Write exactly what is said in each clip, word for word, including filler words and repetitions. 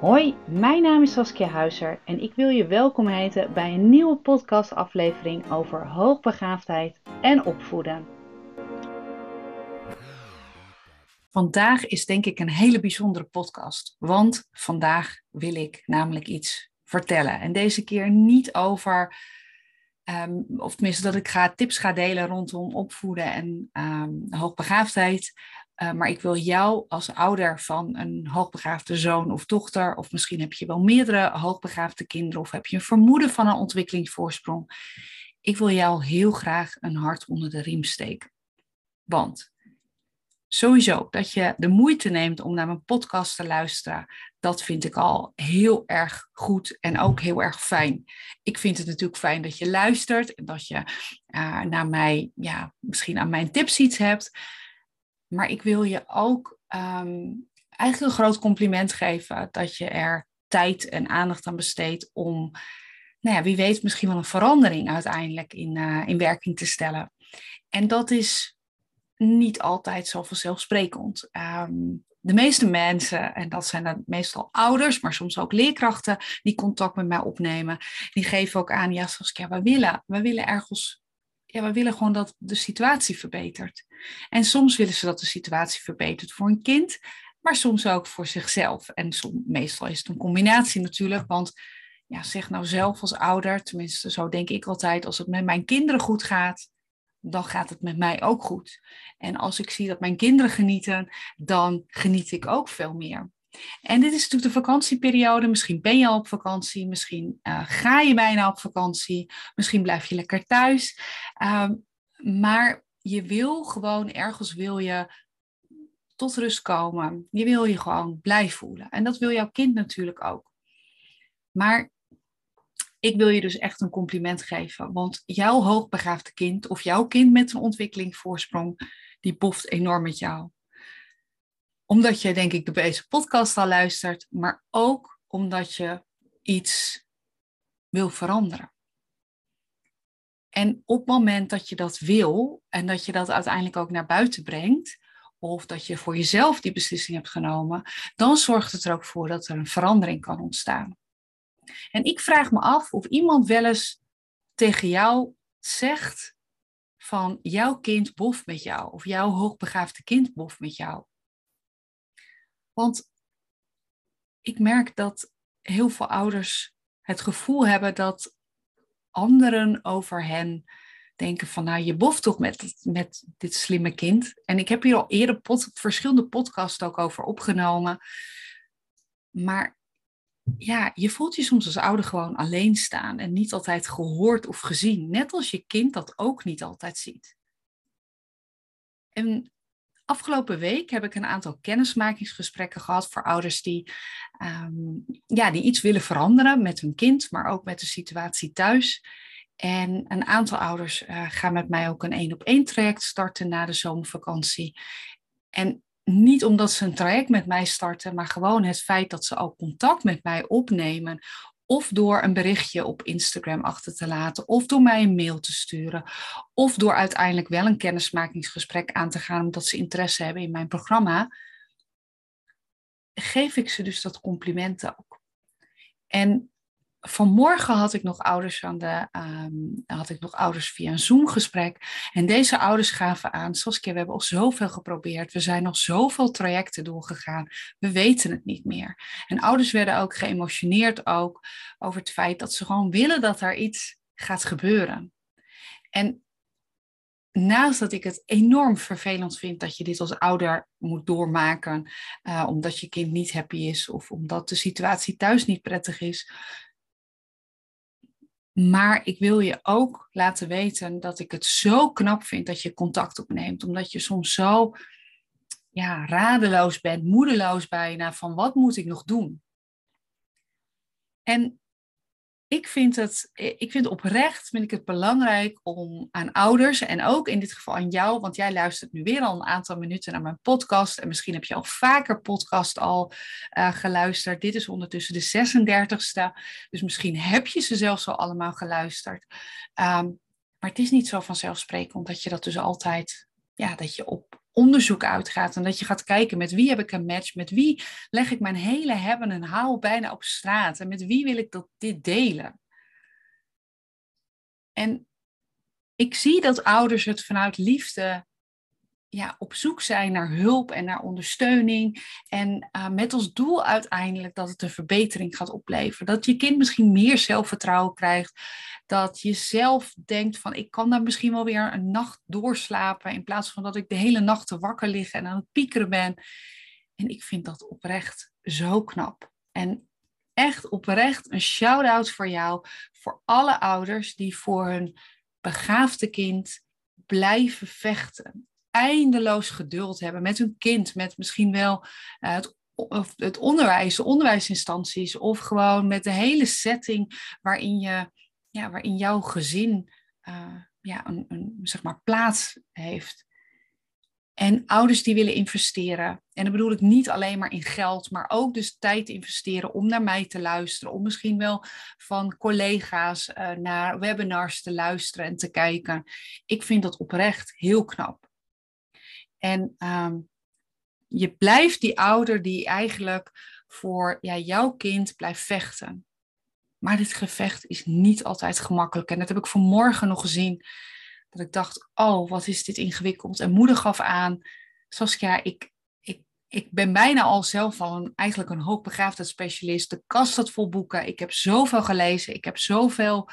Hoi, mijn naam is Saskia Huizer en ik wil je welkom heten bij een nieuwe podcastaflevering over hoogbegaafdheid en opvoeden. Vandaag is denk ik een hele bijzondere podcast, want vandaag wil ik namelijk iets vertellen. En deze keer niet over, um, of tenminste dat ik ga, tips ga delen rondom opvoeden en um, hoogbegaafdheid. Uh, maar ik wil jou als ouder van een hoogbegaafde zoon of dochter, of misschien heb je wel meerdere hoogbegaafde kinderen, of heb je een vermoeden van een ontwikkelingsvoorsprong. Ik wil jou heel graag een hart onder de riem steken. Want sowieso dat je de moeite neemt om naar mijn podcast te luisteren, dat vind ik al heel erg goed en ook heel erg fijn. Ik vind het natuurlijk fijn dat je luistert en dat je uh, naar mij, ja, misschien aan mijn tips iets hebt. Maar ik wil je ook um, eigenlijk een groot compliment geven dat je er tijd en aandacht aan besteedt om, nou ja, wie weet, misschien wel een verandering uiteindelijk in, uh, in werking te stellen. En dat is niet altijd zo vanzelfsprekend. Um, de meeste mensen, en dat zijn dan meestal ouders, maar soms ook leerkrachten die contact met mij opnemen, die geven ook aan, ja, Saskia, we willen, we willen ergens... Ja, we willen gewoon dat de situatie verbetert. En soms willen ze dat de situatie verbetert voor een kind, maar soms ook voor zichzelf. En som, meestal is het een combinatie natuurlijk, want ja, zeg nou zelf als ouder, tenminste zo denk ik altijd, als het met mijn kinderen goed gaat, dan gaat het met mij ook goed. En als ik zie dat mijn kinderen genieten, dan geniet ik ook veel meer. En dit is natuurlijk de vakantieperiode. Misschien ben je al op vakantie. Misschien uh, ga je bijna op vakantie. Misschien blijf je lekker thuis. Um, maar je wil gewoon, ergens wil je tot rust komen. Je wil je gewoon blij voelen. En dat wil jouw kind natuurlijk ook. Maar ik wil je dus echt een compliment geven. Want jouw hoogbegaafde kind of jouw kind met een ontwikkelingsvoorsprong, die boft enorm met jou. Omdat je, denk ik, de deze podcast al luistert, maar ook omdat je iets wil veranderen. En op het moment dat je dat wil en dat je dat uiteindelijk ook naar buiten brengt, of dat je voor jezelf die beslissing hebt genomen, dan zorgt het er ook voor dat er een verandering kan ontstaan. En ik vraag me af of iemand wel eens tegen jou zegt van jouw kind boft met jou, of jouw hoogbegaafde kind boft met jou. Want ik merk dat heel veel ouders het gevoel hebben dat anderen over hen denken van, nou, je boft toch met, met dit slimme kind. En ik heb hier al eerder pod, verschillende podcasts ook over opgenomen. Maar ja, je voelt je soms als ouder gewoon alleen staan en niet altijd gehoord of gezien. Net als je kind dat ook niet altijd ziet. En afgelopen week heb ik een aantal kennismakingsgesprekken gehad voor ouders die, um, ja, die iets willen veranderen met hun kind, maar ook met de situatie thuis. En een aantal ouders uh, gaan met mij ook een één-op-één traject starten na de zomervakantie. En niet omdat ze een traject met mij starten, maar gewoon het feit dat ze al contact met mij opnemen. Of door een berichtje op Instagram achter te laten. Of door mij een mail te sturen. Of door uiteindelijk wel een kennismakingsgesprek aan te gaan. Omdat ze interesse hebben in mijn programma. Geef ik ze dus dat compliment ook. En vanmorgen had ik nog ouders, aan de, um, had ik nog ouders via een Zoom gesprek. En deze ouders gaven aan. Saskia, we hebben al zoveel geprobeerd. We zijn nog zoveel trajecten doorgegaan. We weten het niet meer. En ouders werden ook geëmotioneerd ook over het feit dat ze gewoon willen dat er iets gaat gebeuren. En naast dat ik het enorm vervelend vind dat je dit als ouder moet doormaken. Uh, omdat je kind niet happy is. Of omdat de situatie thuis niet prettig is. Maar ik wil je ook laten weten dat ik het zo knap vind dat je contact opneemt. Omdat je soms zo ja, radeloos bent, moedeloos bijna, van wat moet ik nog doen? En ik vind het, ik vind oprecht vind ik het belangrijk om aan ouders en ook in dit geval aan jou, want jij luistert nu weer al een aantal minuten naar mijn podcast en misschien heb je al vaker podcast al uh, geluisterd. Dit is ondertussen de zesendertigste, dus misschien heb je ze zelfs al allemaal geluisterd. Um, maar het is niet zo vanzelfsprekend dat je dat dus altijd, ja, dat je op onderzoek uitgaat en dat je gaat kijken met wie heb ik een match, met wie leg ik mijn hele hebben en hou bijna op straat en met wie wil ik dat dit delen. En ik zie dat ouders het vanuit liefde ja, op zoek zijn naar hulp en naar ondersteuning en uh, met als doel uiteindelijk dat het een verbetering gaat opleveren. Dat je kind misschien meer zelfvertrouwen krijgt, dat je zelf denkt van ik kan daar misschien wel weer een nacht doorslapen in plaats van dat ik de hele nacht te wakker lig en aan het piekeren ben. En ik vind dat oprecht zo knap. En echt oprecht een shout-out voor jou, voor alle ouders die voor hun begaafde kind blijven vechten. Eindeloos geduld hebben met hun kind, met misschien wel uh, het, of het onderwijs, de onderwijsinstanties of gewoon met de hele setting waarin, je, ja, waarin jouw gezin uh, ja, een, een zeg maar, plaats heeft. En ouders die willen investeren. En dan bedoel ik niet alleen maar in geld, maar ook dus tijd investeren om naar mij te luisteren. Om misschien wel van collega's uh, naar webinars te luisteren en te kijken. Ik vind dat oprecht heel knap. En um, je blijft die ouder die eigenlijk voor ja, jouw kind blijft vechten. Maar dit gevecht is niet altijd gemakkelijk. En dat heb ik vanmorgen nog gezien. Dat ik dacht, oh, wat is dit ingewikkeld. En moeder gaf aan, Saskia, ik, ik, ik ben bijna al zelf al een, eigenlijk een hoogbegaafdheidsspecialist. De kast staat vol boeken. Ik heb zoveel gelezen. Ik heb zoveel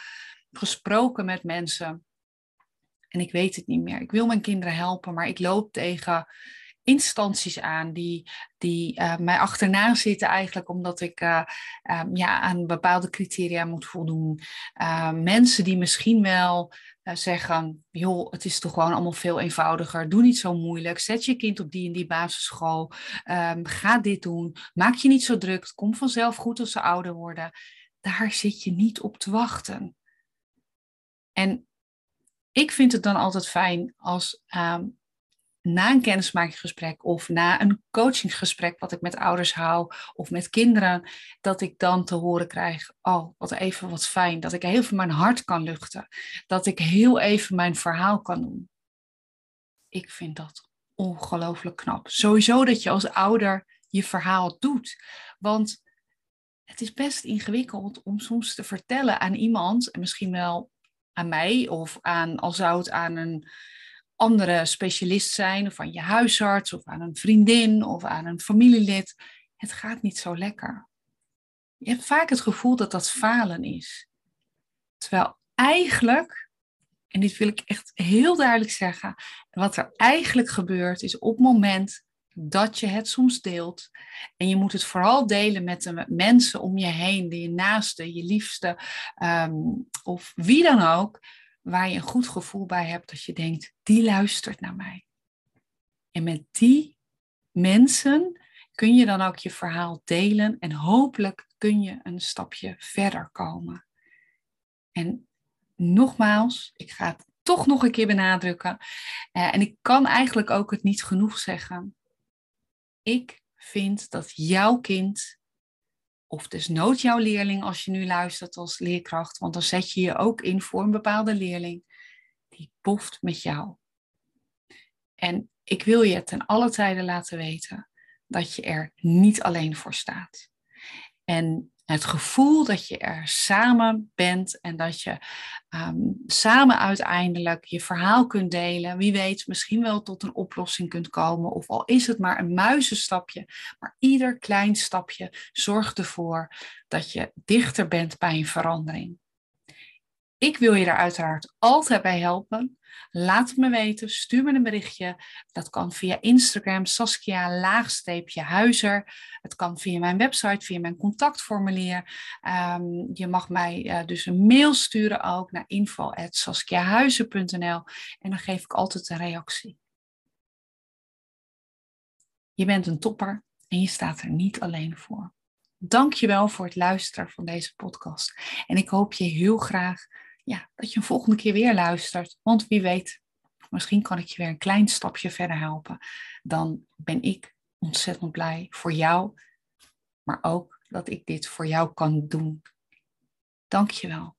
gesproken met mensen. En ik weet het niet meer. Ik wil mijn kinderen helpen, maar ik loop tegen instanties aan die, die uh, mij achterna zitten eigenlijk omdat ik uh, um, ja, aan bepaalde criteria moet voldoen. Uh, mensen die misschien wel uh, zeggen, joh, het is toch gewoon allemaal veel eenvoudiger. Doe niet zo moeilijk. Zet je kind op die en die basisschool. Um, ga dit doen. Maak je niet zo druk. Het komt vanzelf goed als ze ouder worden. Daar zit je niet op te wachten. En ik vind het dan altijd fijn als um, na een kennismakingsgesprek of na een coachingsgesprek wat ik met ouders hou of met kinderen, dat ik dan te horen krijg, oh, wat even wat fijn, dat ik heel even mijn hart kan luchten, dat ik heel even mijn verhaal kan doen. Ik vind dat ongelooflijk knap. Sowieso dat je als ouder je verhaal doet, want het is best ingewikkeld om soms te vertellen aan iemand, en misschien wel aan mij of aan, al zou het aan een andere specialist zijn of aan je huisarts of aan een vriendin of aan een familielid. Het gaat niet zo lekker. Je hebt vaak het gevoel dat dat falen is. Terwijl eigenlijk, en dit wil ik echt heel duidelijk zeggen, wat er eigenlijk gebeurt is op het moment dat je het soms deelt. En je moet het vooral delen met de mensen om je heen, je naaste, je liefste, um, of wie dan ook, waar je een goed gevoel bij hebt dat je denkt, die luistert naar mij. En met die mensen kun je dan ook je verhaal delen en hopelijk kun je een stapje verder komen. En nogmaals, ik ga het toch nog een keer benadrukken. Uh, en ik kan eigenlijk ook het niet genoeg zeggen. Ik vind dat jouw kind, of desnoods jouw leerling als je nu luistert als leerkracht, want dan zet je je ook in voor een bepaalde leerling, die boft met jou. En ik wil je ten alle tijde laten weten dat je er niet alleen voor staat. En het gevoel dat je er samen bent en dat je um, samen uiteindelijk je verhaal kunt delen. Wie weet, misschien wel tot een oplossing kunt komen. Of al is het maar een muizenstapje. Maar ieder klein stapje zorgt ervoor dat je dichter bent bij een verandering. Ik wil je daar uiteraard altijd bij helpen. Laat het me weten, stuur me een berichtje. Dat kan via Instagram, Saskia laagstreepje Huizer. Het kan via mijn website, via mijn contactformulier. Um, je mag mij uh, dus een mail sturen ook naar info at saskiahuizer punt n l en dan geef ik altijd een reactie. Je bent een topper en je staat er niet alleen voor. Dank je wel voor het luisteren van deze podcast. En ik hoop je heel graag ja, dat je een volgende keer weer luistert. Want wie weet, misschien kan ik je weer een klein stapje verder helpen. Dan ben ik ontzettend blij voor jou. Maar ook dat ik dit voor jou kan doen. Dank je wel.